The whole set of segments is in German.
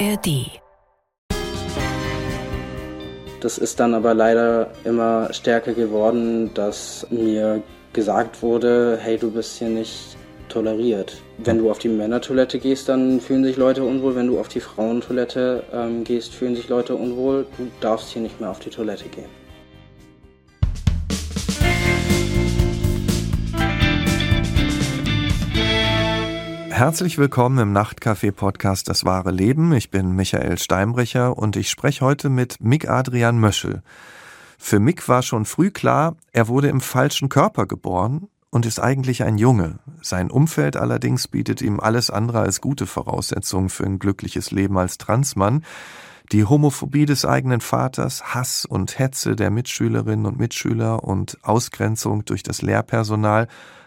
ARD. Das ist dann aber leider immer stärker geworden, dass mir gesagt wurde, hey, du bist hier nicht toleriert. Wenn du auf die Männertoilette gehst, dann fühlen sich Leute unwohl. Wenn du auf die Frauentoilette gehst, fühlen sich Leute unwohl. Du darfst hier nicht mehr auf die Toilette gehen. Herzlich willkommen im Nachtcafé-Podcast Das wahre Leben. Ich bin Michael Steinbrecher und ich spreche heute mit Mick Adrian Möschel. Für Mick war schon früh klar, er wurde im falschen Körper geboren und ist eigentlich ein Junge. Sein Umfeld allerdings bietet ihm alles andere als gute Voraussetzungen für ein glückliches Leben als Transmann. Die Homophobie des eigenen Vaters, Hass und Hetze der Mitschülerinnen und Mitschüler und Ausgrenzung durch das Lehrpersonal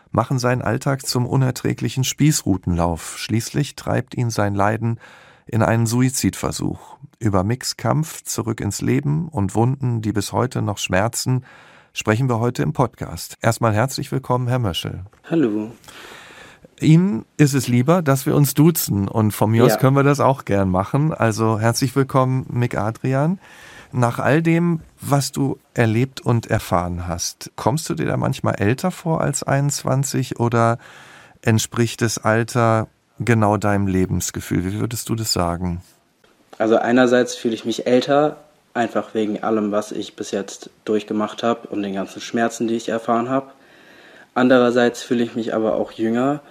machen seinen Alltag zum unerträglichen Spießrutenlauf. Schließlich treibt ihn sein Leiden in einen Suizidversuch. Über Micks Kampf zurück ins Leben und Wunden, die bis heute noch schmerzen, sprechen wir heute im Podcast. Erstmal herzlich willkommen, Herr Möschel. Hallo. Ihnen ist es lieber, dass wir uns duzen, und von mir aus können wir das auch gern machen. Also herzlich willkommen, Mick Adrian. Nach all dem, was du erlebt und erfahren hast, kommst du dir da manchmal älter vor als 21 oder entspricht das Alter genau deinem Lebensgefühl? Wie würdest du das sagen? Also einerseits fühle ich mich älter, einfach wegen allem, was ich bis jetzt durchgemacht habe und den ganzen Schmerzen, die ich erfahren habe. Andererseits fühle ich mich aber auch jünger,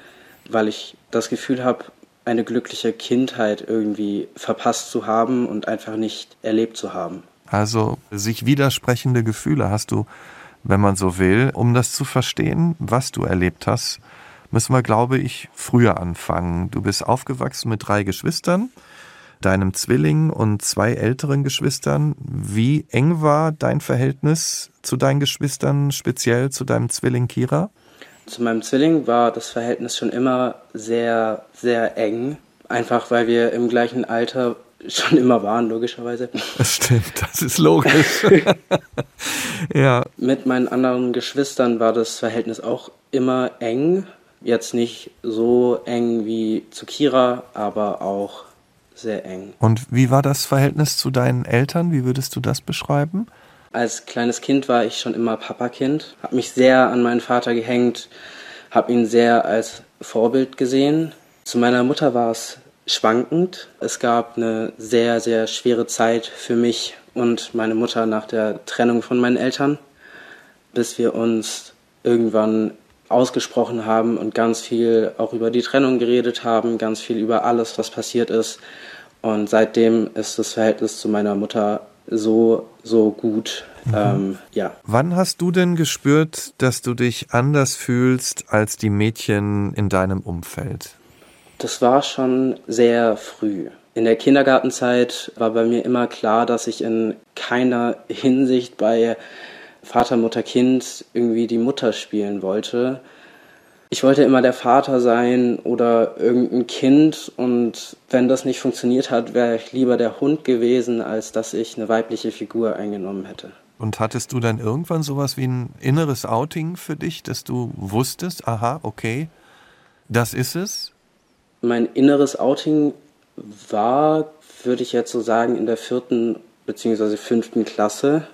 weil ich das Gefühl habe, eine glückliche Kindheit irgendwie verpasst zu haben und einfach nicht erlebt zu haben. Also sich widersprechende Gefühle hast du, wenn man so will. Um das zu verstehen, was du erlebt hast, müssen wir, glaube ich, früher anfangen. Du bist aufgewachsen mit 3 Geschwistern, deinem Zwilling und 2 älteren Geschwistern. Wie eng war dein Verhältnis zu deinen Geschwistern, speziell zu deinem Zwilling Kira? Zu meinem Zwilling war das Verhältnis schon immer sehr, sehr eng. Einfach, weil wir im gleichen Alter schon immer waren, logischerweise. Das stimmt, das ist logisch. Ja. Mit meinen anderen Geschwistern war das Verhältnis auch immer eng. Jetzt nicht so eng wie zu Kira, aber auch sehr eng. Und wie war das Verhältnis zu deinen Eltern? Wie würdest du das beschreiben? Als kleines Kind war ich schon immer Papakind, habe mich sehr an meinen Vater gehängt, habe ihn sehr als Vorbild gesehen. Zu meiner Mutter war es schwankend. Es gab eine sehr, sehr schwere Zeit für mich und meine Mutter nach der Trennung von meinen Eltern, bis wir uns irgendwann ausgesprochen haben und ganz viel auch über die Trennung geredet haben, ganz viel über alles, was passiert ist. Und seitdem ist das Verhältnis zu meiner Mutter so gut, Wann hast du denn gespürt, dass du dich anders fühlst als die Mädchen in deinem Umfeld? Das war schon sehr früh. In der Kindergartenzeit war bei mir immer klar, dass ich in keiner Hinsicht bei Vater, Mutter, Kind irgendwie die Mutter spielen wollte. Ich wollte immer der Vater sein oder irgendein Kind, und wenn das nicht funktioniert hat, wäre ich lieber der Hund gewesen, als dass ich eine weibliche Figur eingenommen hätte. Und hattest du dann irgendwann sowas wie ein inneres Outing für dich, dass du wusstest, aha, okay, das ist es? Mein inneres Outing war, würde ich jetzt so sagen, in der 4. bzw. 5. Klasse,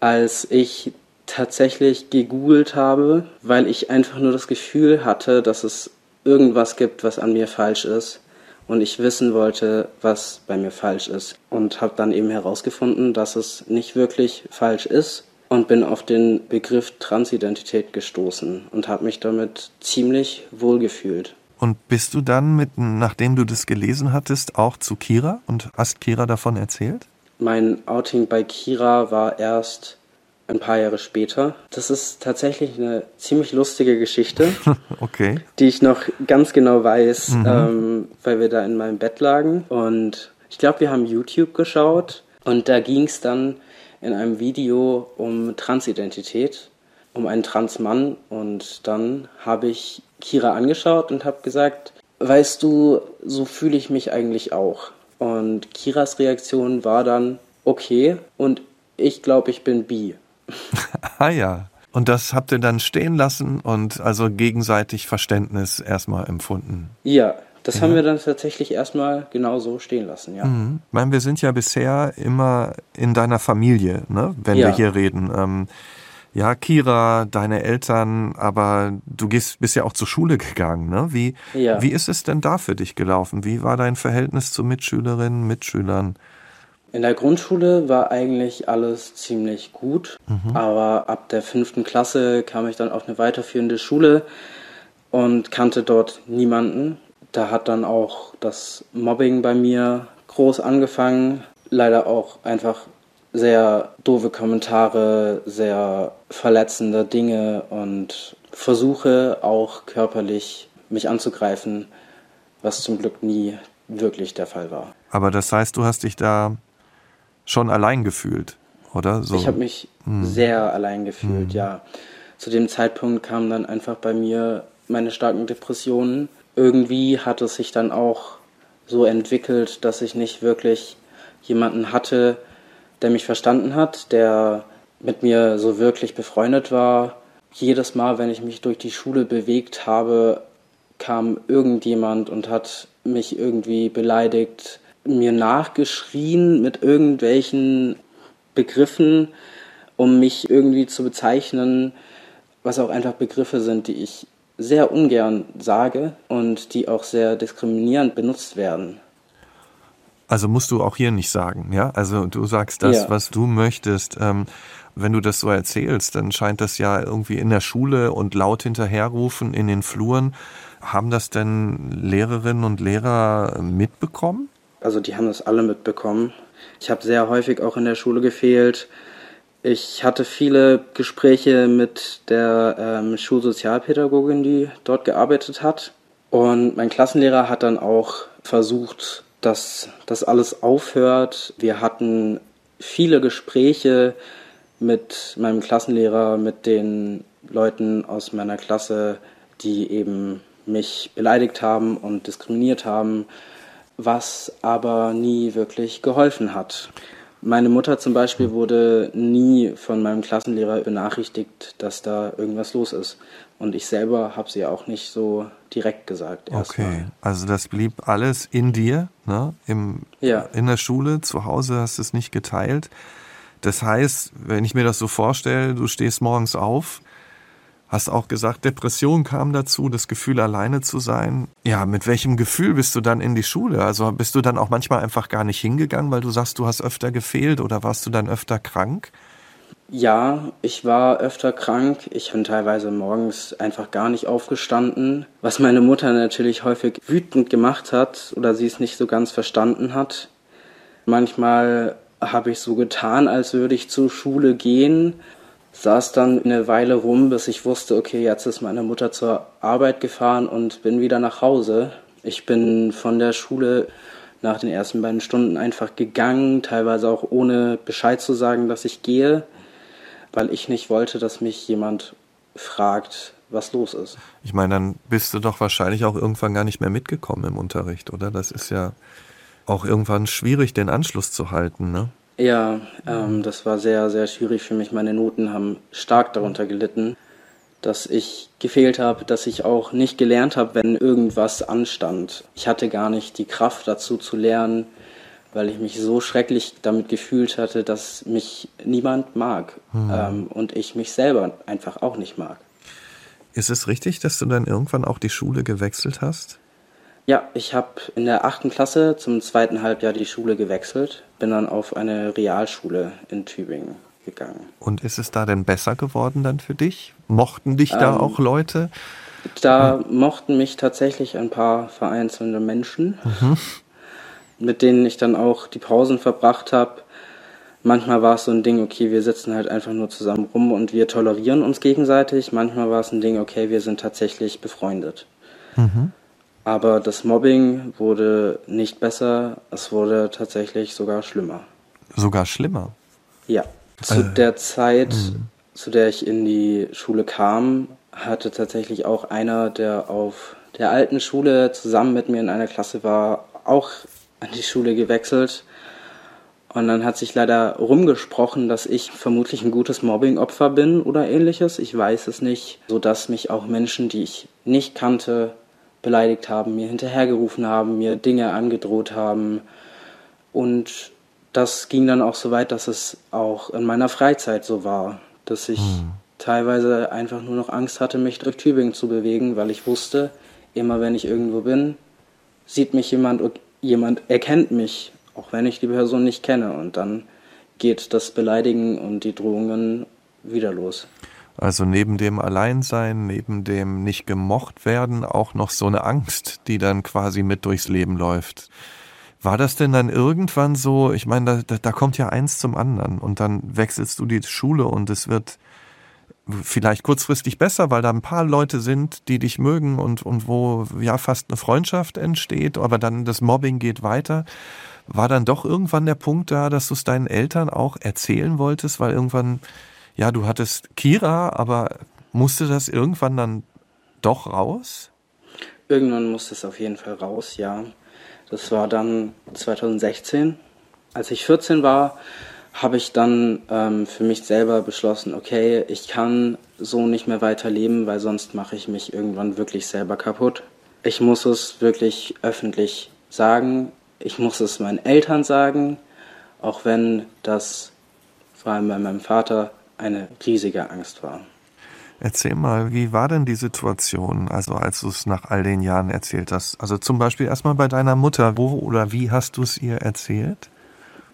als ich tatsächlich gegoogelt habe, weil ich einfach nur das Gefühl hatte, dass es irgendwas gibt, was an mir falsch ist, und ich wissen wollte, was bei mir falsch ist, und habe dann eben herausgefunden, dass es nicht wirklich falsch ist, und bin auf den Begriff Transidentität gestoßen und habe mich damit ziemlich wohl gefühlt. Und bist du dann, nachdem du das gelesen hattest, auch zu Kira und hast Kira davon erzählt? Mein Outing bei Kira war erst ein paar Jahre später. Das ist tatsächlich eine ziemlich lustige Geschichte, okay, die ich noch ganz genau weiß, weil wir da in meinem Bett lagen. Und ich glaube, wir haben YouTube geschaut, und da ging es dann in einem Video um Transidentität, um einen Transmann. Und dann habe ich Kira angeschaut und habe gesagt, weißt du, so fühle ich mich eigentlich auch. Und Kiras Reaktion war dann, okay, und ich glaube, ich bin bi. Ah ja, und das habt ihr dann stehen lassen und also gegenseitig Verständnis erstmal empfunden. Ja, Das haben wir dann tatsächlich erstmal genau so stehen lassen, ja. Mhm. Ich meine, wir sind ja bisher immer in deiner Familie, ne? Wenn wir hier reden. Ja, Kira, deine Eltern, aber du bist ja auch zur Schule gegangen, ne? Wie ist es denn da für dich gelaufen? Wie war dein Verhältnis zu Mitschülerinnen, Mitschülern? In der Grundschule war eigentlich alles ziemlich gut, aber ab der 5. Klasse kam ich dann auf eine weiterführende Schule und kannte dort niemanden. Da hat dann auch das Mobbing bei mir groß angefangen. Leider auch einfach sehr doofe Kommentare, sehr verletzende Dinge und Versuche auch körperlich mich anzugreifen, was zum Glück nie wirklich der Fall war. Aber das heißt, du hast dich da schon allein gefühlt, oder? So. Ich habe mich sehr allein gefühlt, ja. Zu dem Zeitpunkt kamen dann einfach bei mir meine starken Depressionen. Irgendwie hat es sich dann auch so entwickelt, dass ich nicht wirklich jemanden hatte, der mich verstanden hat, der mit mir so wirklich befreundet war. Jedes Mal, wenn ich mich durch die Schule bewegt habe, kam irgendjemand und hat mich irgendwie beleidigt, mir nachgeschrien mit irgendwelchen Begriffen, um mich irgendwie zu bezeichnen, was auch einfach Begriffe sind, die ich sehr ungern sage und die auch sehr diskriminierend benutzt werden. Also musst du auch hier nicht sagen, ja? Also du sagst das, was du möchtest. Wenn du das so erzählst, dann scheint das ja irgendwie in der Schule und laut hinterherrufen in den Fluren. Haben das denn Lehrerinnen und Lehrer mitbekommen? Also die haben das alle mitbekommen. Ich habe sehr häufig auch in der Schule gefehlt. Ich hatte viele Gespräche mit der Schulsozialpädagogin, die dort gearbeitet hat. Und mein Klassenlehrer hat dann auch versucht, dass das alles aufhört. Wir hatten viele Gespräche mit meinem Klassenlehrer, mit den Leuten aus meiner Klasse, die eben mich beleidigt haben und diskriminiert haben, was aber nie wirklich geholfen hat. Meine Mutter zum Beispiel wurde nie von meinem Klassenlehrer benachrichtigt, dass da irgendwas los ist. Und ich selber habe sie auch nicht so direkt gesagt. Okay, also das blieb alles in dir, ne? In der Schule, zu Hause hast du es nicht geteilt. Das heißt, wenn ich mir das so vorstelle, du stehst morgens auf, hast auch gesagt, Depression kam dazu, das Gefühl, alleine zu sein. Ja, mit welchem Gefühl bist du dann in die Schule? Also bist du dann auch manchmal einfach gar nicht hingegangen, weil du sagst, du hast öfter gefehlt, oder warst du dann öfter krank? Ja, ich war öfter krank. Ich bin teilweise morgens einfach gar nicht aufgestanden, was meine Mutter natürlich häufig wütend gemacht hat oder sie es nicht so ganz verstanden hat. Manchmal habe ich so getan, als würde ich zur Schule gehen, saß dann eine Weile rum, bis ich wusste, okay, jetzt ist meine Mutter zur Arbeit gefahren und bin wieder nach Hause. Ich bin von der Schule nach den ersten 2 Stunden einfach gegangen, teilweise auch ohne Bescheid zu sagen, dass ich gehe, weil ich nicht wollte, dass mich jemand fragt, was los ist. Ich meine, dann bist du doch wahrscheinlich auch irgendwann gar nicht mehr mitgekommen im Unterricht, oder? Das ist ja auch irgendwann schwierig, den Anschluss zu halten, ne? Ja, das war sehr, sehr schwierig für mich. Meine Noten haben stark darunter gelitten, dass ich gefehlt habe, dass ich auch nicht gelernt habe, wenn irgendwas anstand. Ich hatte gar nicht die Kraft dazu zu lernen, weil ich mich so schrecklich damit gefühlt hatte, dass mich niemand mag und ich mich selber einfach auch nicht mag. Ist es richtig, dass du dann irgendwann auch die Schule gewechselt hast? Ja, ich habe in der 8. Klasse zum 2. Halbjahr die Schule gewechselt, bin dann auf eine Realschule in Tübingen gegangen. Und ist es da denn besser geworden dann für dich? Mochten dich da auch Leute? Da mochten mich tatsächlich ein paar vereinzelte Menschen, mit denen ich dann auch die Pausen verbracht habe. Manchmal war es so ein Ding, okay, wir sitzen halt einfach nur zusammen rum und wir tolerieren uns gegenseitig. Manchmal war es ein Ding, okay, wir sind tatsächlich befreundet. Mhm. Aber das Mobbing wurde nicht besser, es wurde tatsächlich sogar schlimmer. Sogar schlimmer? Ja. Zu der Zeit, zu der ich in die Schule kam, hatte tatsächlich auch einer, der auf der alten Schule zusammen mit mir in einer Klasse war, auch an die Schule gewechselt. Und dann hat sich leider rumgesprochen, dass ich vermutlich ein gutes Mobbing-Opfer bin oder ähnliches. Ich weiß es nicht, sodass mich auch Menschen, die ich nicht kannte, beleidigt haben, mir hinterhergerufen haben, mir Dinge angedroht haben. Und das ging dann auch so weit, dass es auch in meiner Freizeit so war, dass ich teilweise einfach nur noch Angst hatte, mich durch Tübingen zu bewegen, weil ich wusste, immer wenn ich irgendwo bin, sieht mich jemand erkennt mich, auch wenn ich die Person nicht kenne. Und dann geht das Beleidigen und die Drohungen wieder los. Also neben dem Alleinsein, neben dem nicht gemocht werden, auch noch so eine Angst, die dann quasi mit durchs Leben läuft. War das denn dann irgendwann so, ich meine, da kommt ja eins zum anderen und dann wechselst du die Schule und es wird vielleicht kurzfristig besser, weil da ein paar Leute sind, die dich mögen und wo ja fast eine Freundschaft entsteht, aber dann das Mobbing geht weiter. War dann doch irgendwann der Punkt da, dass du es deinen Eltern auch erzählen wolltest, weil irgendwann, ja, du hattest Kira, aber musste das irgendwann dann doch raus? Irgendwann musste es auf jeden Fall raus, ja. Das war dann 2016. Als ich 14 war, habe ich dann für mich selber beschlossen, okay, ich kann so nicht mehr weiterleben, weil sonst mache ich mich irgendwann wirklich selber kaputt. Ich muss es wirklich öffentlich sagen. Ich muss es meinen Eltern sagen, auch wenn das vor allem bei meinem Vater eine riesige Angst war. Erzähl mal, wie war denn die Situation, also als du es nach all den Jahren erzählt hast? Also zum Beispiel erstmal bei deiner Mutter, wo oder wie hast du es ihr erzählt?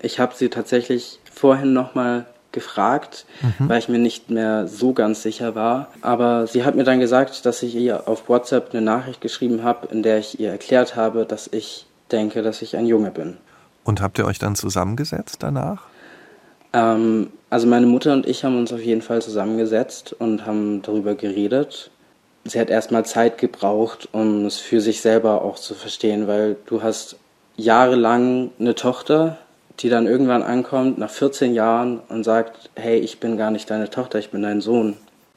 Ich habe sie tatsächlich vorhin nochmal gefragt, weil ich mir nicht mehr so ganz sicher war. Aber sie hat mir dann gesagt, dass ich ihr auf WhatsApp eine Nachricht geschrieben habe, in der ich ihr erklärt habe, dass ich denke, dass ich ein Junge bin. Und habt ihr euch dann zusammengesetzt danach? Also meine Mutter und ich haben uns auf jeden Fall zusammengesetzt und haben darüber geredet. Sie hat erstmal Zeit gebraucht, um es für sich selber auch zu verstehen, weil du hast jahrelang eine Tochter, die dann irgendwann ankommt nach 14 Jahren und sagt, hey, ich bin gar nicht deine Tochter, ich bin dein Sohn.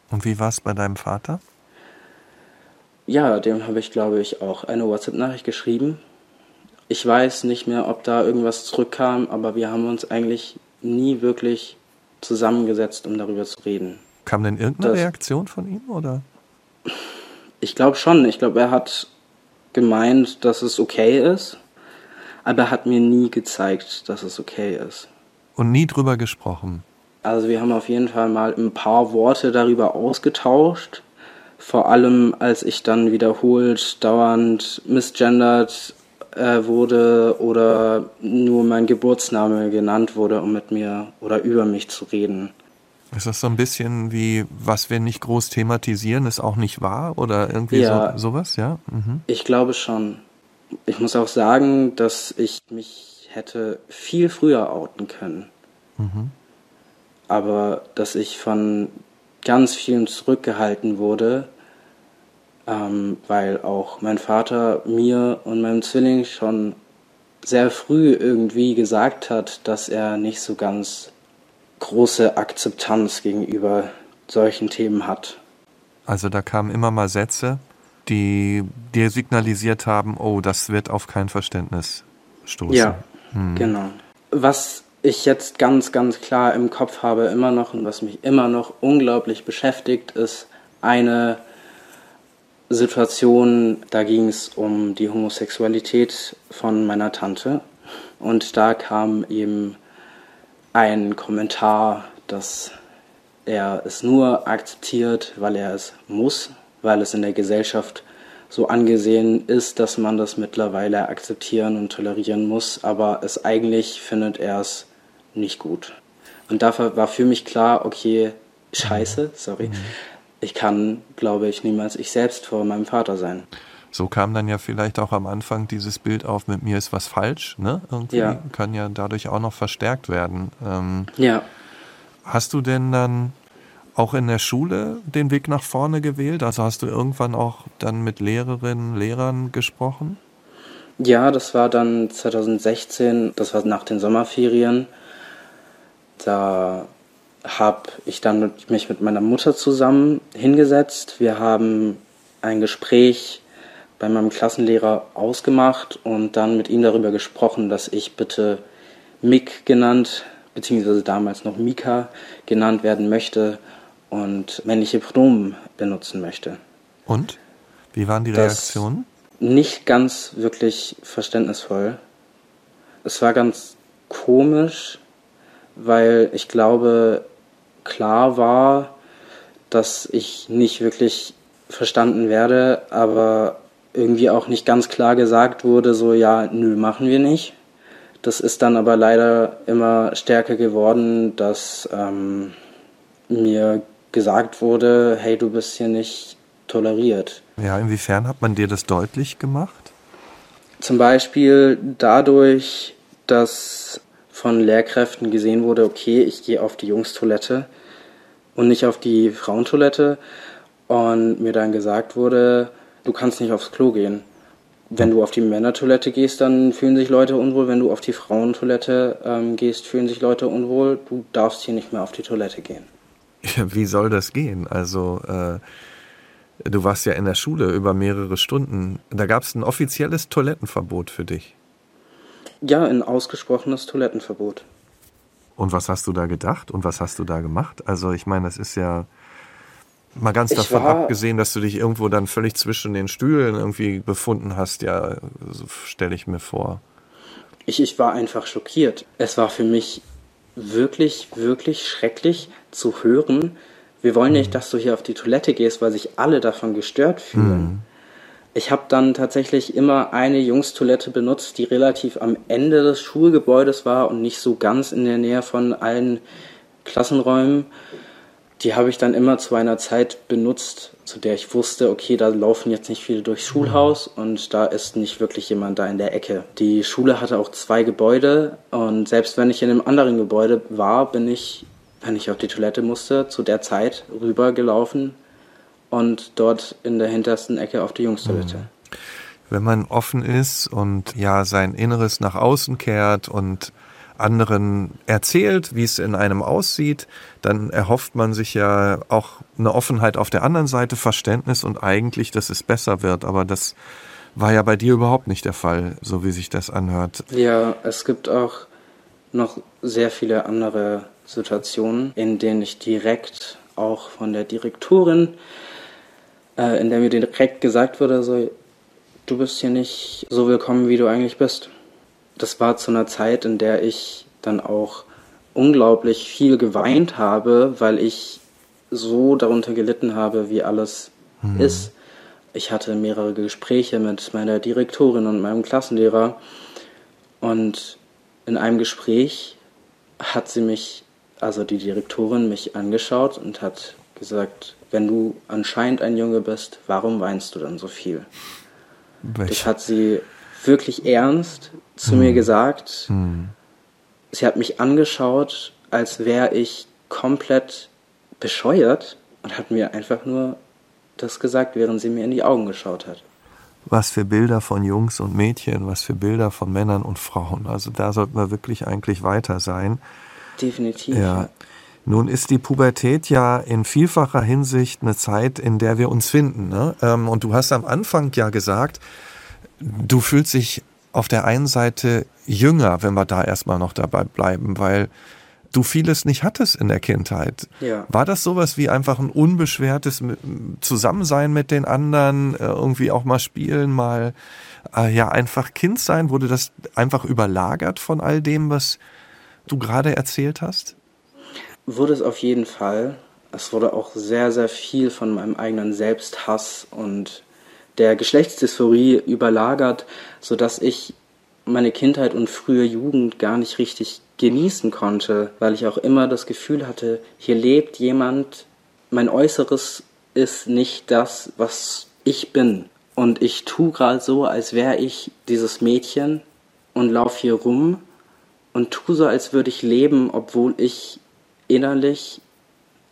Und wie war es bei deinem Vater? Ja, dem habe ich, glaube ich, auch eine WhatsApp-Nachricht geschrieben. Ich weiß nicht mehr, ob da irgendwas zurückkam, aber wir haben uns eigentlich nie wirklich zusammengesetzt, um darüber zu reden. Kam denn irgendeine Reaktion von ihm, oder? Ich glaube schon. Ich glaube, er hat gemeint, dass es okay ist, aber er hat mir nie gezeigt, dass es okay ist. Und nie drüber gesprochen? Also wir haben auf jeden Fall mal ein paar Worte darüber ausgetauscht, vor allem als ich dann wiederholt, dauernd misgendert wurde oder nur mein Geburtsname genannt wurde, um mit mir oder über mich zu reden. Ist das so ein bisschen wie, was wir nicht groß thematisieren, ist auch nicht wahr oder irgendwie ja, sowas? Ja, ich glaube schon. Ich muss auch sagen, dass ich mich hätte viel früher outen können. Aber dass ich von ganz vielen zurückgehalten wurde, weil auch mein Vater mir und meinem Zwilling schon sehr früh irgendwie gesagt hat, dass er nicht so ganz große Akzeptanz gegenüber solchen Themen hat. Also da kamen immer mal Sätze, die dir signalisiert haben, oh, das wird auf kein Verständnis stoßen. Ja, genau. Was ich jetzt ganz, ganz klar im Kopf habe immer noch und was mich immer noch unglaublich beschäftigt, ist eine Situation, da ging es um die Homosexualität von meiner Tante. Und da kam eben ein Kommentar, dass er es nur akzeptiert, weil er es muss, weil es in der Gesellschaft so angesehen ist, dass man das mittlerweile akzeptieren und tolerieren muss, aber es eigentlich findet er es nicht gut. Und dafür war für mich klar, okay, ich kann, glaube ich, niemals ich selbst vor meinem Vater sein. So kam dann ja vielleicht auch am Anfang dieses Bild auf, mit mir ist was falsch, ne? Irgendwie kann ja dadurch auch noch verstärkt werden. Hast du denn dann auch in der Schule den Weg nach vorne gewählt? Also hast du irgendwann auch dann mit Lehrerinnen, Lehrern gesprochen? Ja, das war dann 2016, das war nach den Sommerferien. Da habe ich dann mich mit meiner Mutter zusammen hingesetzt. Wir haben ein Gespräch bei meinem Klassenlehrer ausgemacht und dann mit ihm darüber gesprochen, dass ich bitte Mick genannt, beziehungsweise damals noch Mika genannt werden möchte und männliche Pronomen benutzen möchte. Und? Wie waren die Reaktionen? nicht ganz wirklich verständnisvoll. Es war ganz komisch, weil ich glaube, klar war, dass ich nicht wirklich verstanden werde, aber irgendwie auch nicht ganz klar gesagt wurde, so ja, nö, machen wir nicht. Das ist dann aber leider immer stärker geworden, dass mir gesagt wurde, hey, du bist hier nicht toleriert. Ja, inwiefern hat man dir das deutlich gemacht? Zum Beispiel dadurch, dass von Lehrkräften gesehen wurde, okay, ich gehe auf die Jungstoilette und nicht auf die Frauentoilette, und mir dann gesagt wurde, du kannst nicht aufs Klo gehen. Wenn du auf die Männertoilette gehst, dann fühlen sich Leute unwohl. Wenn du auf die Frauentoilette gehst, fühlen sich Leute unwohl. Du darfst hier nicht mehr auf die Toilette gehen. Ja, wie soll das gehen? Also du warst ja in der Schule über mehrere Stunden. Da gab es ein offizielles Toilettenverbot für dich. Ja, ein ausgesprochenes Toilettenverbot. Und was hast du da gedacht und was hast du da gemacht? Also ich meine, das ist ja... Mal ganz davon abgesehen, dass du dich irgendwo dann völlig zwischen den Stühlen irgendwie befunden hast, ja, so stelle ich mir vor. Ich war einfach schockiert. Es war für mich wirklich, wirklich schrecklich zu hören, wir wollen nicht, dass du hier auf die Toilette gehst, weil sich alle davon gestört fühlen. Ich habe dann tatsächlich immer eine Jungstoilette benutzt, die relativ am Ende des Schulgebäudes war und nicht so ganz in der Nähe von allen Klassenräumen. Die habe ich dann immer zu einer Zeit benutzt, zu der ich wusste, okay, da laufen jetzt nicht viele durchs Schulhaus und da ist nicht wirklich jemand da in der Ecke. Die Schule hatte auch 2 Gebäude und selbst wenn ich in einem anderen Gebäude war, bin ich, wenn ich auf die Toilette musste, zu der Zeit rübergelaufen und dort in der hintersten Ecke auf die Jungstoilette. Wenn man offen ist und ja sein Inneres nach außen kehrt und anderen erzählt, wie es in einem aussieht, dann erhofft man sich ja auch eine Offenheit auf der anderen Seite, Verständnis und eigentlich, dass es besser wird. Aber das war ja bei dir überhaupt nicht der Fall, so wie sich das anhört. Ja, es gibt auch noch sehr viele andere Situationen, in denen ich direkt auch von der Direktorin, in der mir direkt gesagt wurde, so, du bist hier nicht so willkommen, wie du eigentlich bist. Das war zu einer Zeit, in der ich dann auch unglaublich viel geweint habe, weil ich so darunter gelitten habe, wie alles ist. Ich hatte mehrere Gespräche mit meiner Direktorin und meinem Klassenlehrer und in einem Gespräch hat sie mich, also die Direktorin, mich angeschaut und hat gesagt, wenn du anscheinend ein Junge bist, warum weinst du dann so viel? Das hat sie wirklich ernst zu mir gesagt. Sie hat mich angeschaut, als wäre ich komplett bescheuert und hat mir einfach nur das gesagt, während sie mir in die Augen geschaut hat. Was für Bilder von Jungs und Mädchen, was für Bilder von Männern und Frauen. Also da sollten wir wirklich eigentlich weiter sein. Definitiv. Ja. Nun ist die Pubertät ja in vielfacher Hinsicht eine Zeit, in der wir uns finden, ne? Und du hast am Anfang ja gesagt, du fühlst dich auf der einen Seite jünger, wenn wir da erstmal noch dabei bleiben, weil du vieles nicht hattest in der Kindheit. Ja. War das sowas wie einfach ein unbeschwertes Zusammensein mit den anderen, irgendwie auch mal spielen, mal ja einfach Kind sein? Wurde das einfach überlagert von all dem, was du gerade erzählt hast? Wurde es auf jeden Fall. Es wurde auch sehr, sehr viel von meinem eigenen Selbsthass und der Geschlechtsdysphorie überlagert, sodass ich meine Kindheit und frühe Jugend gar nicht richtig genießen konnte, weil ich auch immer das Gefühl hatte, hier lebt jemand, mein Äußeres ist nicht das, was ich bin. Und ich tue gerade so, als wäre ich dieses Mädchen und laufe hier rum und tue so, als würde ich leben, obwohl ich innerlich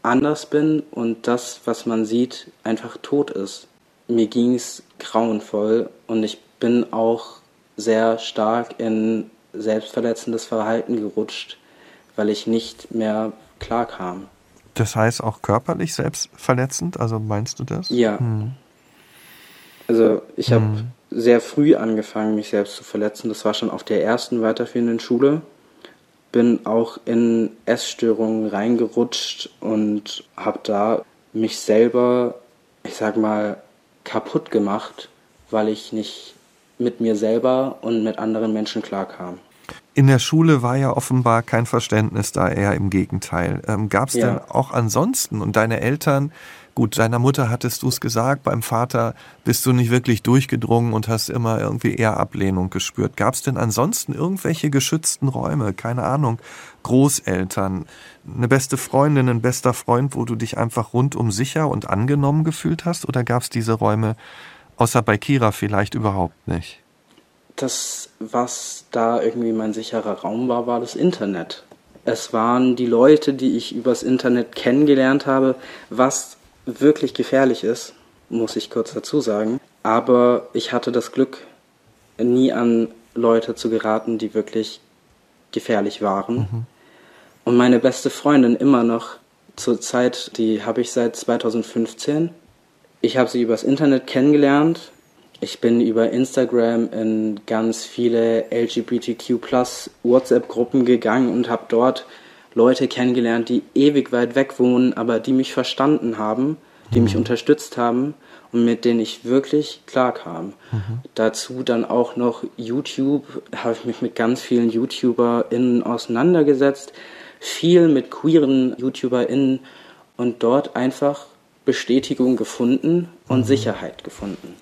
anders bin und das, was man sieht, einfach tot ist. Mir ging es grauenvoll und ich bin auch sehr stark in selbstverletzendes Verhalten gerutscht, weil ich nicht mehr klar kam. Das heißt auch körperlich selbstverletzend? Also meinst du das? Ja. Also ich habe sehr früh angefangen, mich selbst zu verletzen. Das war schon auf der ersten weiterführenden Schule. Bin auch in Essstörungen reingerutscht und habe da mich selber, ich sag mal, kaputt gemacht weil ich nicht mit mir selber und mit anderen Menschen klarkam. In der Schule war ja offenbar kein Verständnis da, eher im Gegenteil. Gab es denn auch ansonsten und deine Eltern, gut, deiner Mutter hattest du es gesagt, beim Vater bist du nicht wirklich durchgedrungen und hast immer irgendwie eher Ablehnung gespürt. Gab es denn ansonsten irgendwelche geschützten Räume, keine Ahnung, Großeltern, eine beste Freundin, ein bester Freund, wo du dich einfach rundum sicher und angenommen gefühlt hast? Oder gab es diese Räume, außer bei Kira vielleicht, überhaupt nicht? Das, was da irgendwie mein sicherer Raum war, war das Internet. Es waren die Leute, die ich übers Internet kennengelernt habe, was wirklich gefährlich ist, muss ich kurz dazu sagen. Aber ich hatte das Glück, nie an Leute zu geraten, die wirklich gefährlich waren. Mhm. Und meine beste Freundin immer noch zur Zeit, die habe ich seit 2015. Ich habe sie übers Internet kennengelernt. Ich bin über Instagram in ganz viele LGBTQ+-WhatsApp-Gruppen gegangen und habe dort Leute kennengelernt, die ewig weit weg wohnen, aber die mich verstanden haben, die mich unterstützt haben und mit denen ich wirklich klarkam. Mhm. Dazu dann auch noch YouTube, habe ich mich mit ganz vielen YouTuberInnen auseinandergesetzt, viel mit queeren YouTuberInnen und dort einfach Bestätigung gefunden und Sicherheit gefunden.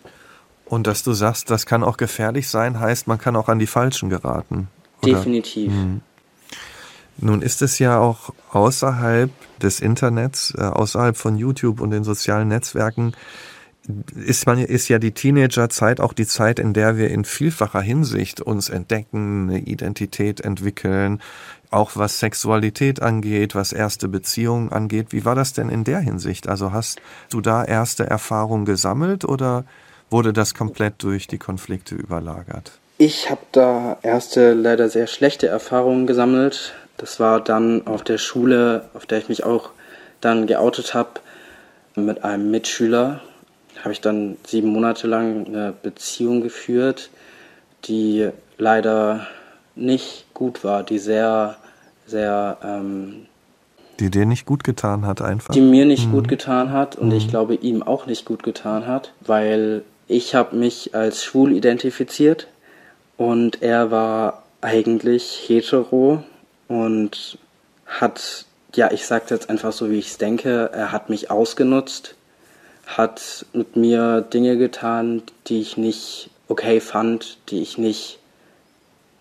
Und dass du sagst, das kann auch gefährlich sein, heißt, man kann auch an die Falschen geraten. Oder? Definitiv. Mhm. Nun ist es ja auch außerhalb des Internets, außerhalb von YouTube und den sozialen Netzwerken, ist ja die Teenagerzeit auch die Zeit, in der wir in vielfacher Hinsicht uns entdecken, eine Identität entwickeln, auch was Sexualität angeht, was erste Beziehungen angeht. Wie war das denn in der Hinsicht? Also hast du da erste Erfahrungen gesammelt oder wurde das komplett durch die Konflikte überlagert? Ich habe da erste leider sehr schlechte Erfahrungen gesammelt. Das war dann auf der Schule, auf der ich mich auch dann geoutet habe, mit einem Mitschüler. Habe ich dann 7 Monate lang eine Beziehung geführt, die leider nicht gut war, die sehr, sehr... die dir nicht gut getan hat einfach. Die mir nicht gut getan hat und ich glaube ihm auch nicht gut getan hat, weil... Ich habe mich als schwul identifiziert und er war eigentlich hetero und hat, ja, ich sage es jetzt einfach so, wie ich es denke, er hat mich ausgenutzt, hat mit mir Dinge getan, die ich nicht okay fand, die ich nicht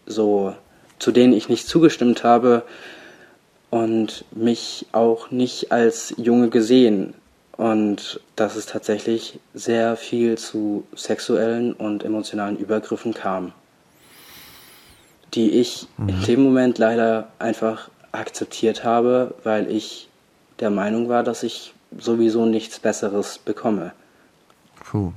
so, zu denen ich nicht zugestimmt habe und mich auch nicht als Junge gesehen. Und dass es tatsächlich sehr viel zu sexuellen und emotionalen Übergriffen kam, die ich in dem Moment leider einfach akzeptiert habe, weil ich der Meinung war, dass ich sowieso nichts Besseres bekomme. Puh.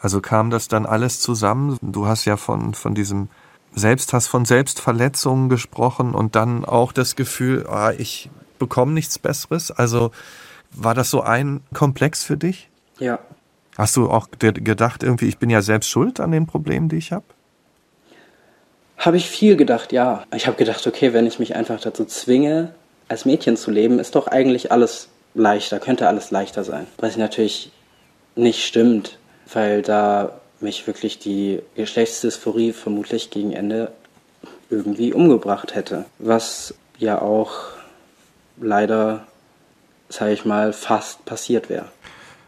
Also kam das dann alles zusammen? Du hast ja von diesem Selbsthass, von Selbstverletzungen gesprochen und dann auch das Gefühl, ich bekomme nichts Besseres. Also... War das so ein Komplex für dich? Ja. Hast du auch gedacht, irgendwie, ich bin ja selbst schuld an den Problemen, die ich habe? Habe ich viel gedacht, ja. Ich habe gedacht, okay, wenn ich mich einfach dazu zwinge, als Mädchen zu leben, ist doch eigentlich alles leichter, könnte alles leichter sein. Was natürlich nicht stimmt, weil da mich wirklich die Geschlechtsdysphorie vermutlich gegen Ende irgendwie umgebracht hätte. Was ja auch leider... sage ich mal, fast passiert wäre.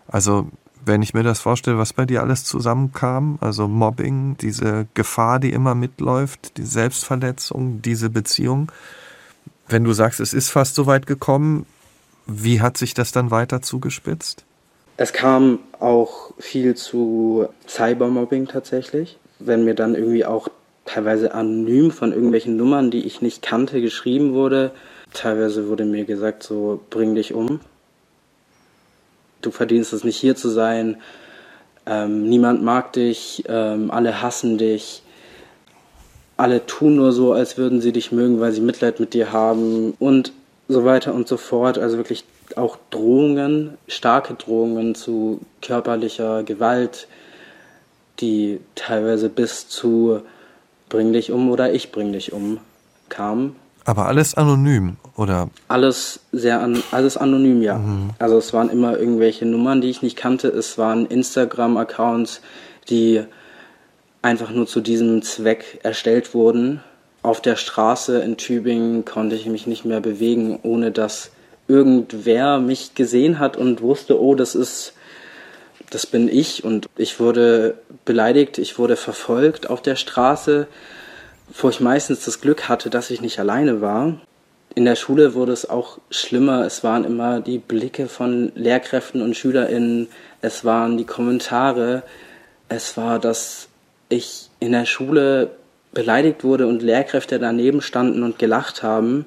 Also, wenn ich mir das vorstelle, was bei dir alles zusammenkam, also Mobbing, diese Gefahr, die immer mitläuft, die Selbstverletzung, diese Beziehung, wenn du sagst, es ist fast so weit gekommen, wie hat sich das dann weiter zugespitzt? Es kam auch viel zu Cybermobbing tatsächlich, wenn mir dann irgendwie auch teilweise anonym von irgendwelchen Nummern, die ich nicht kannte, geschrieben wurde. Teilweise wurde mir gesagt, so, bring dich um. Du verdienst es nicht, hier zu sein. Niemand mag dich. Alle hassen dich. Alle tun nur so, als würden sie dich mögen, weil sie Mitleid mit dir haben. Und so weiter und so fort. Also wirklich auch Drohungen, starke Drohungen zu körperlicher Gewalt, die teilweise bis zu bring dich um oder ich bring dich um kamen. Aber alles anonym, oder? Alles anonym, ja. Mhm. Also es waren immer irgendwelche Nummern, die ich nicht kannte. Es waren Instagram-Accounts, die einfach nur zu diesem Zweck erstellt wurden. Auf der Straße in Tübingen konnte ich mich nicht mehr bewegen, ohne dass irgendwer mich gesehen hat und wusste, oh, das bin ich. Und ich wurde beleidigt, ich wurde verfolgt auf der Straße, wo ich meistens das Glück hatte, dass ich nicht alleine war. In der Schule wurde es auch schlimmer. Es waren immer die Blicke von Lehrkräften und SchülerInnen. Es waren die Kommentare. Es war, dass ich in der Schule beleidigt wurde und Lehrkräfte daneben standen und gelacht haben,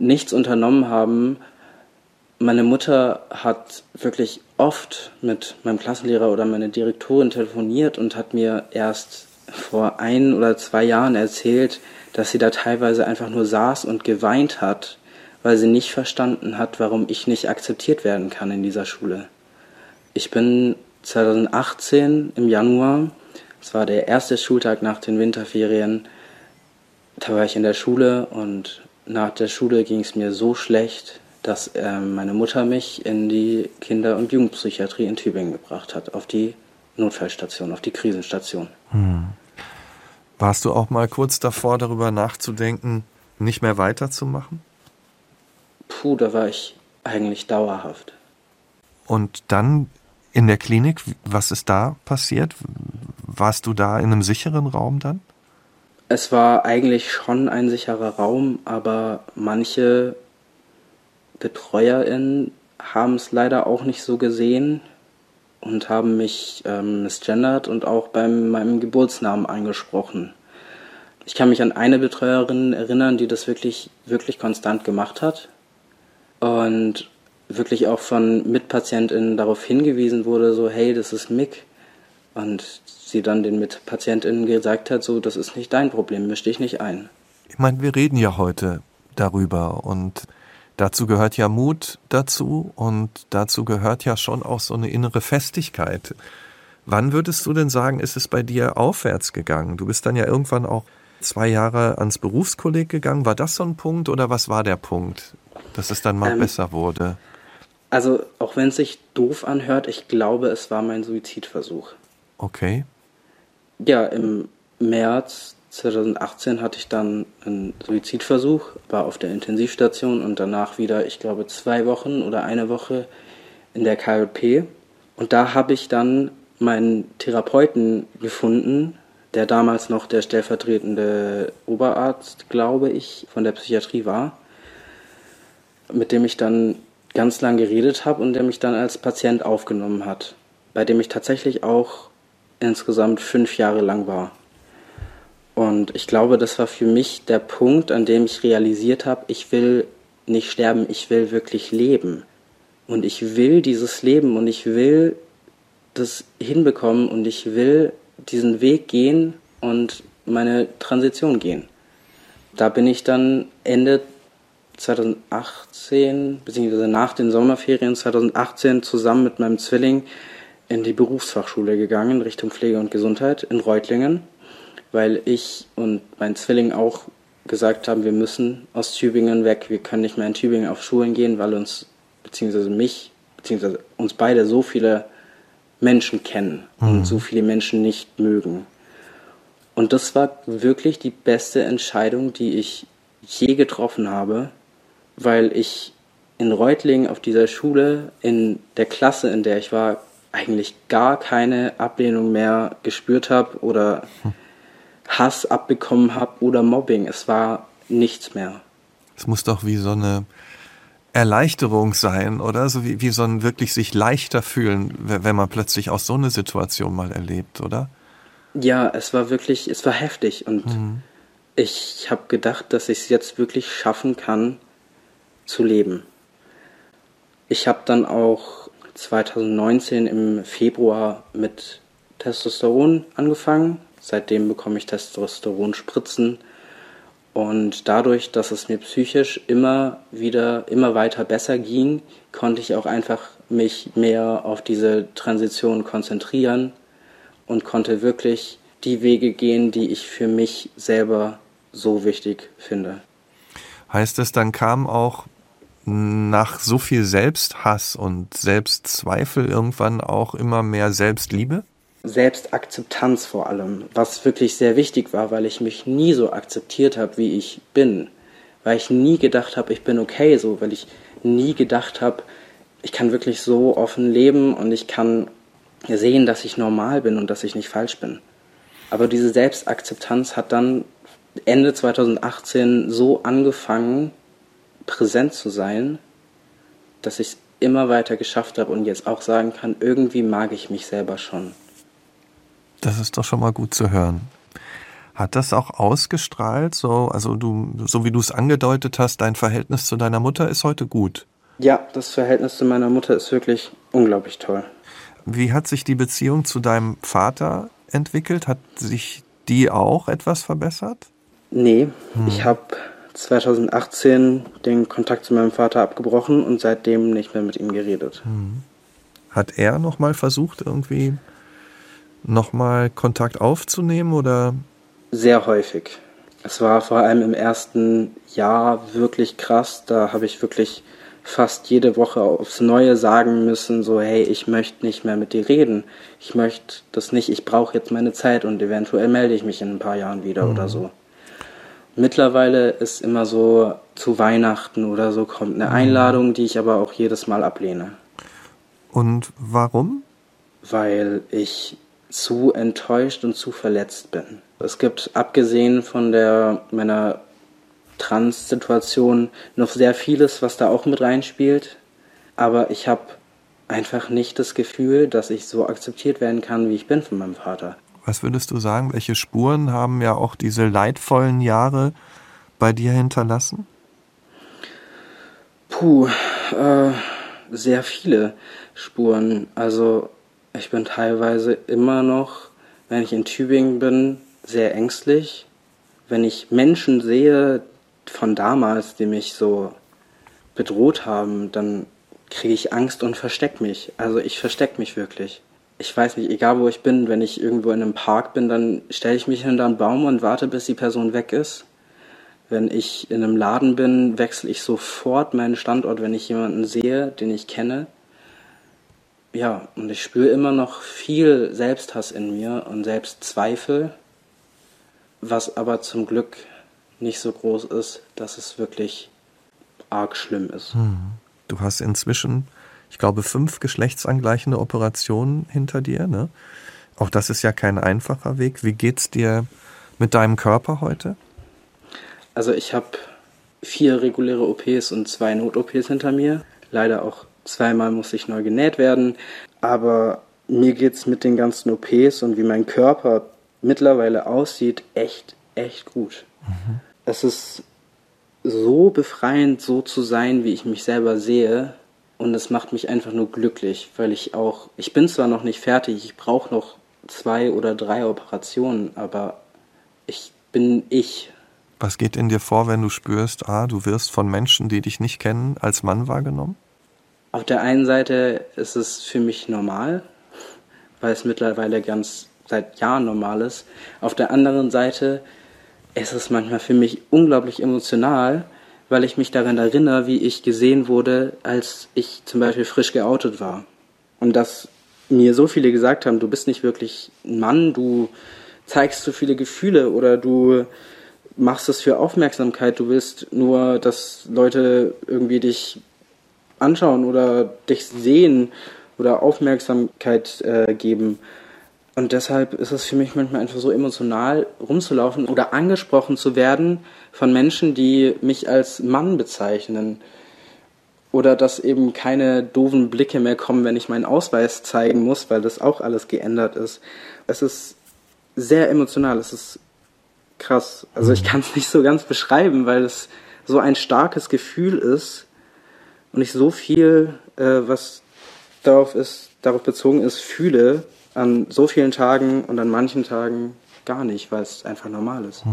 nichts unternommen haben. Meine Mutter hat wirklich oft mit meinem Klassenlehrer oder meiner Direktorin telefoniert und hat mir erst vor 1 oder 2 Jahren erzählt, dass sie da teilweise einfach nur saß und geweint hat, weil sie nicht verstanden hat, warum ich nicht akzeptiert werden kann in dieser Schule. Ich bin 2018 im Januar, es war der erste Schultag nach den Winterferien, da war ich in der Schule und nach der Schule ging es mir so schlecht, dass meine Mutter mich in die Kinder- und Jugendpsychiatrie in Tübingen gebracht hat, auf die Notfallstation, auf die Krisenstation. Warst du auch mal kurz davor, darüber nachzudenken, nicht mehr weiterzumachen? Puh, da war ich eigentlich dauerhaft. Und dann in der Klinik, was ist da passiert? Warst du da in einem sicheren Raum dann? Es war eigentlich schon ein sicherer Raum, aber manche BetreuerInnen haben es leider auch nicht so gesehen und haben mich misgendert und auch bei meinem Geburtsnamen angesprochen. Ich kann mich an eine Betreuerin erinnern, die das wirklich, wirklich konstant gemacht hat und wirklich auch von MitpatientInnen darauf hingewiesen wurde, so, hey, das ist Mick. Und sie dann den MitpatientInnen gesagt hat, so, das ist nicht dein Problem, misch dich nicht ein. Ich meine, wir reden ja heute darüber und dazu gehört ja Mut dazu und dazu gehört ja schon auch so eine innere Festigkeit. Wann würdest du denn sagen, ist es bei dir aufwärts gegangen? Du bist dann ja irgendwann auch 2 Jahre ans Berufskolleg gegangen. War das so ein Punkt oder was war der Punkt, dass es dann mal besser wurde? Also auch wenn es sich doof anhört, ich glaube, es war mein Suizidversuch. Okay. Ja, im März 2018 hatte ich dann einen Suizidversuch, war auf der Intensivstation und danach wieder, ich glaube, 2 Wochen oder 1 Woche in der KJP. Und da habe ich dann meinen Therapeuten gefunden, der damals noch der stellvertretende Oberarzt, glaube ich, von der Psychiatrie war, mit dem ich dann ganz lang geredet habe und der mich dann als Patient aufgenommen hat, bei dem ich tatsächlich auch insgesamt 5 Jahre lang war. Und ich glaube, das war für mich der Punkt, an dem ich realisiert habe, ich will nicht sterben, ich will wirklich leben. Und ich will dieses Leben und ich will das hinbekommen und ich will diesen Weg gehen und meine Transition gehen. Da bin ich dann Ende 2018, beziehungsweise nach den Sommerferien 2018 zusammen mit meinem Zwilling in die Berufsfachschule gegangen, Richtung Pflege und Gesundheit in Reutlingen. Weil ich und mein Zwilling auch gesagt haben, wir müssen aus Tübingen weg, wir können nicht mehr in Tübingen auf Schulen gehen, weil uns, beziehungsweise mich, beziehungsweise uns beide so viele Menschen kennen und so viele Menschen nicht mögen. Und das war wirklich die beste Entscheidung, die ich je getroffen habe, weil ich in Reutlingen auf dieser Schule, in der Klasse, in der ich war, eigentlich gar keine Ablehnung mehr gespürt habe oder Hass abbekommen habe oder Mobbing. Es war nichts mehr. Es muss doch wie so eine Erleichterung sein, oder? So wie so ein wirklich sich leichter fühlen, wenn man plötzlich auch so eine Situation mal erlebt, oder? Ja, es war wirklich, es war heftig. Und ich habe gedacht, dass ich es jetzt wirklich schaffen kann, zu leben. Ich habe dann auch 2019 im Februar mit Testosteron angefangen. Seitdem bekomme ich Testosteronspritzen und dadurch, dass es mir psychisch immer weiter besser ging, konnte ich auch einfach mich mehr auf diese Transition konzentrieren und konnte wirklich die Wege gehen, die ich für mich selber so wichtig finde. Heißt es, dann kam auch nach so viel Selbsthass und Selbstzweifel irgendwann auch immer mehr Selbstliebe? Selbstakzeptanz vor allem, was wirklich sehr wichtig war, weil ich mich nie so akzeptiert habe, wie ich bin. Weil ich nie gedacht habe, ich bin okay so, weil ich nie gedacht habe, ich kann wirklich so offen leben und ich kann sehen, dass ich normal bin und dass ich nicht falsch bin. Aber diese Selbstakzeptanz hat dann Ende 2018 so angefangen, präsent zu sein, dass ich es immer weiter geschafft habe und jetzt auch sagen kann, irgendwie mag ich mich selber schon. Das ist doch schon mal gut zu hören. Hat das auch ausgestrahlt, so wie du es angedeutet hast, dein Verhältnis zu deiner Mutter ist heute gut? Ja, das Verhältnis zu meiner Mutter ist wirklich unglaublich toll. Wie hat sich die Beziehung zu deinem Vater entwickelt? Hat sich die auch etwas verbessert? Nee, Ich habe 2018 den Kontakt zu meinem Vater abgebrochen und seitdem nicht mehr mit ihm geredet. Hat er nochmal versucht, irgendwie nochmal Kontakt aufzunehmen oder? Sehr häufig. Es war vor allem im ersten Jahr wirklich krass. Da habe ich wirklich fast jede Woche aufs Neue sagen müssen, so, hey, ich möchte nicht mehr mit dir reden. Ich möchte das nicht, ich brauche jetzt meine Zeit und eventuell melde ich mich in ein paar Jahren wieder oder so. Mittlerweile ist immer so, zu Weihnachten oder so kommt eine Einladung, die ich aber auch jedes Mal ablehne. Und warum? Weil ich zu enttäuscht und zu verletzt bin. Es gibt, abgesehen von meiner Trans-Situation, noch sehr vieles, was da auch mit reinspielt. Aber ich habe einfach nicht das Gefühl, dass ich so akzeptiert werden kann, wie ich bin von meinem Vater. Was würdest du sagen, welche Spuren haben ja auch diese leidvollen Jahre bei dir hinterlassen? Sehr viele Spuren. Also ich bin teilweise immer noch, wenn ich in Tübingen bin, sehr ängstlich. Wenn ich Menschen sehe von damals, die mich so bedroht haben, dann kriege ich Angst und verstecke mich. Also ich verstecke mich wirklich. Ich weiß nicht, egal wo ich bin, wenn ich irgendwo in einem Park bin, dann stelle ich mich hinter einen Baum und warte, bis die Person weg ist. Wenn ich in einem Laden bin, wechsle ich sofort meinen Standort, wenn ich jemanden sehe, den ich kenne. Ja, und ich spüre immer noch viel Selbsthass in mir und Selbstzweifel, was aber zum Glück nicht so groß ist, dass es wirklich arg schlimm ist. Du hast inzwischen, ich glaube, 5 geschlechtsangleichende Operationen hinter dir, ne? Auch das ist ja kein einfacher Weg. Wie geht's dir mit deinem Körper heute? Also ich habe 4 reguläre OPs und 2 Not-OPs hinter mir. Leider auch 2-mal muss ich neu genäht werden. Aber mir geht's mit den ganzen OPs und wie mein Körper mittlerweile aussieht, echt, echt gut. Mhm. Es ist so befreiend, so zu sein, wie ich mich selber sehe. Und es macht mich einfach nur glücklich, weil ich bin zwar noch nicht fertig, ich brauche noch 2 oder 3 Operationen, aber ich bin ich. Was geht in dir vor, wenn du spürst, du wirst von Menschen, die dich nicht kennen, als Mann wahrgenommen? Auf der einen Seite ist es für mich normal, weil es mittlerweile seit Jahren normal ist. Auf der anderen Seite ist es manchmal für mich unglaublich emotional, weil ich mich daran erinnere, wie ich gesehen wurde, als ich zum Beispiel frisch geoutet war. Und dass mir so viele gesagt haben, du bist nicht wirklich ein Mann, du zeigst so viele Gefühle oder du machst es für Aufmerksamkeit, du willst nur, dass Leute irgendwie dich anschauen oder dich sehen oder Aufmerksamkeit geben. Und deshalb ist es für mich manchmal einfach so emotional, rumzulaufen oder angesprochen zu werden von Menschen, die mich als Mann bezeichnen. Oder dass eben keine doofen Blicke mehr kommen, wenn ich meinen Ausweis zeigen muss, weil das auch alles geändert ist. Es ist sehr emotional, es ist krass. Also ich kann es nicht so ganz beschreiben, weil es so ein starkes Gefühl ist und ich so viel, was darauf bezogen ist, fühle, an so vielen Tagen und an manchen Tagen gar nicht, weil es einfach normal ist.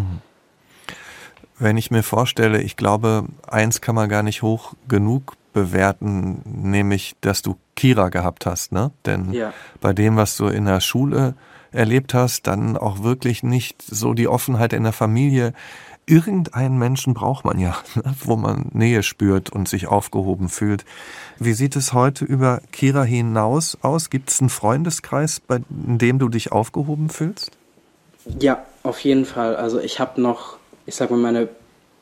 Wenn ich mir vorstelle, ich glaube, eins kann man gar nicht hoch genug bewerten, nämlich, dass du Kira gehabt hast, ne? Denn bei dem, was du in der Schule erlebt hast, dann auch wirklich nicht so die Offenheit in der Familie. Irgendeinen Menschen braucht man ja, wo man Nähe spürt und sich aufgehoben fühlt. Wie sieht es heute über Kira hinaus aus? Gibt es einen Freundeskreis, bei dem du dich aufgehoben fühlst? Ja, auf jeden Fall. Also ich habe noch, ich sag mal, meine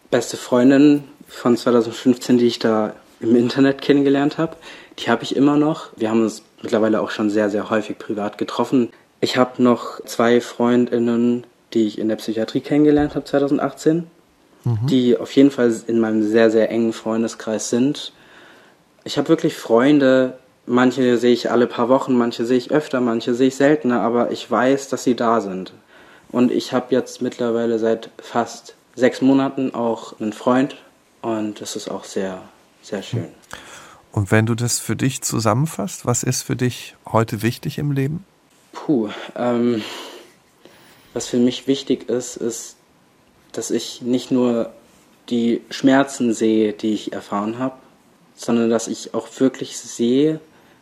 beste Freundin von 2015, die ich da im Internet kennengelernt habe. Die habe ich immer noch. Wir haben uns mittlerweile auch schon sehr, sehr häufig privat getroffen. Ich habe noch 2 FreundInnen, die ich in der Psychiatrie kennengelernt habe 2018, die auf jeden Fall in meinem sehr, sehr engen Freundeskreis sind. Ich habe wirklich Freunde, manche sehe ich alle paar Wochen, manche sehe ich öfter, manche sehe ich seltener, aber ich weiß, dass sie da sind. Und ich habe jetzt mittlerweile seit fast 6 Monaten auch einen Freund und das ist auch sehr, sehr schön. Und wenn du das für dich zusammenfasst, was ist für dich heute wichtig im Leben? Was für mich wichtig ist, ist, dass ich nicht nur die Schmerzen sehe, die ich erfahren habe, sondern dass ich auch wirklich sehe,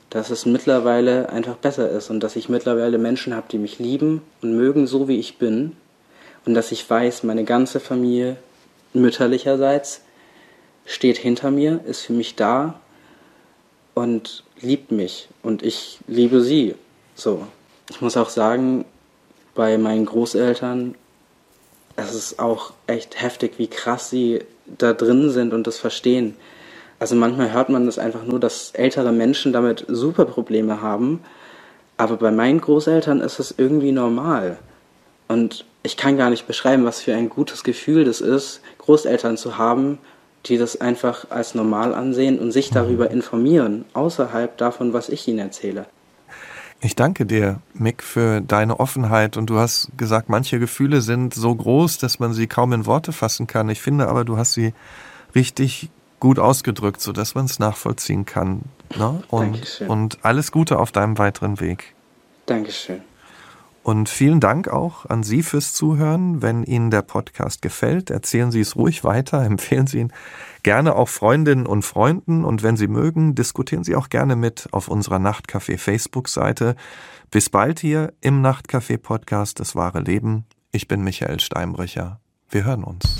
dass es mittlerweile einfach besser ist und dass ich mittlerweile Menschen habe, die mich lieben und mögen, so wie ich bin. Und dass ich weiß, meine ganze Familie mütterlicherseits steht hinter mir, ist für mich da und liebt mich. Und ich liebe sie. So. Ich muss auch sagen, bei meinen Großeltern, es ist auch echt heftig, wie krass sie da drin sind und das verstehen. Also manchmal hört man das einfach nur, dass ältere Menschen damit super Probleme haben. Aber bei meinen Großeltern ist es irgendwie normal. Und ich kann gar nicht beschreiben, was für ein gutes Gefühl das ist, Großeltern zu haben, die das einfach als normal ansehen und sich darüber informieren, außerhalb davon, was ich ihnen erzähle. Ich danke dir, Mick, für deine Offenheit und du hast gesagt, manche Gefühle sind so groß, dass man sie kaum in Worte fassen kann. Ich finde aber, du hast sie richtig gut ausgedrückt, sodass man es nachvollziehen kann. Ne? Und alles Gute auf deinem weiteren Weg. Dankeschön. Und vielen Dank auch an Sie fürs Zuhören. Wenn Ihnen der Podcast gefällt, erzählen Sie es ruhig weiter, empfehlen Sie ihn gerne auch Freundinnen und Freunden. Und wenn Sie mögen, diskutieren Sie auch gerne mit auf unserer Nachtcafé-Facebook-Seite. Bis bald hier im Nachtcafé-Podcast Das wahre Leben. Ich bin Michael Steinbrecher. Wir hören uns.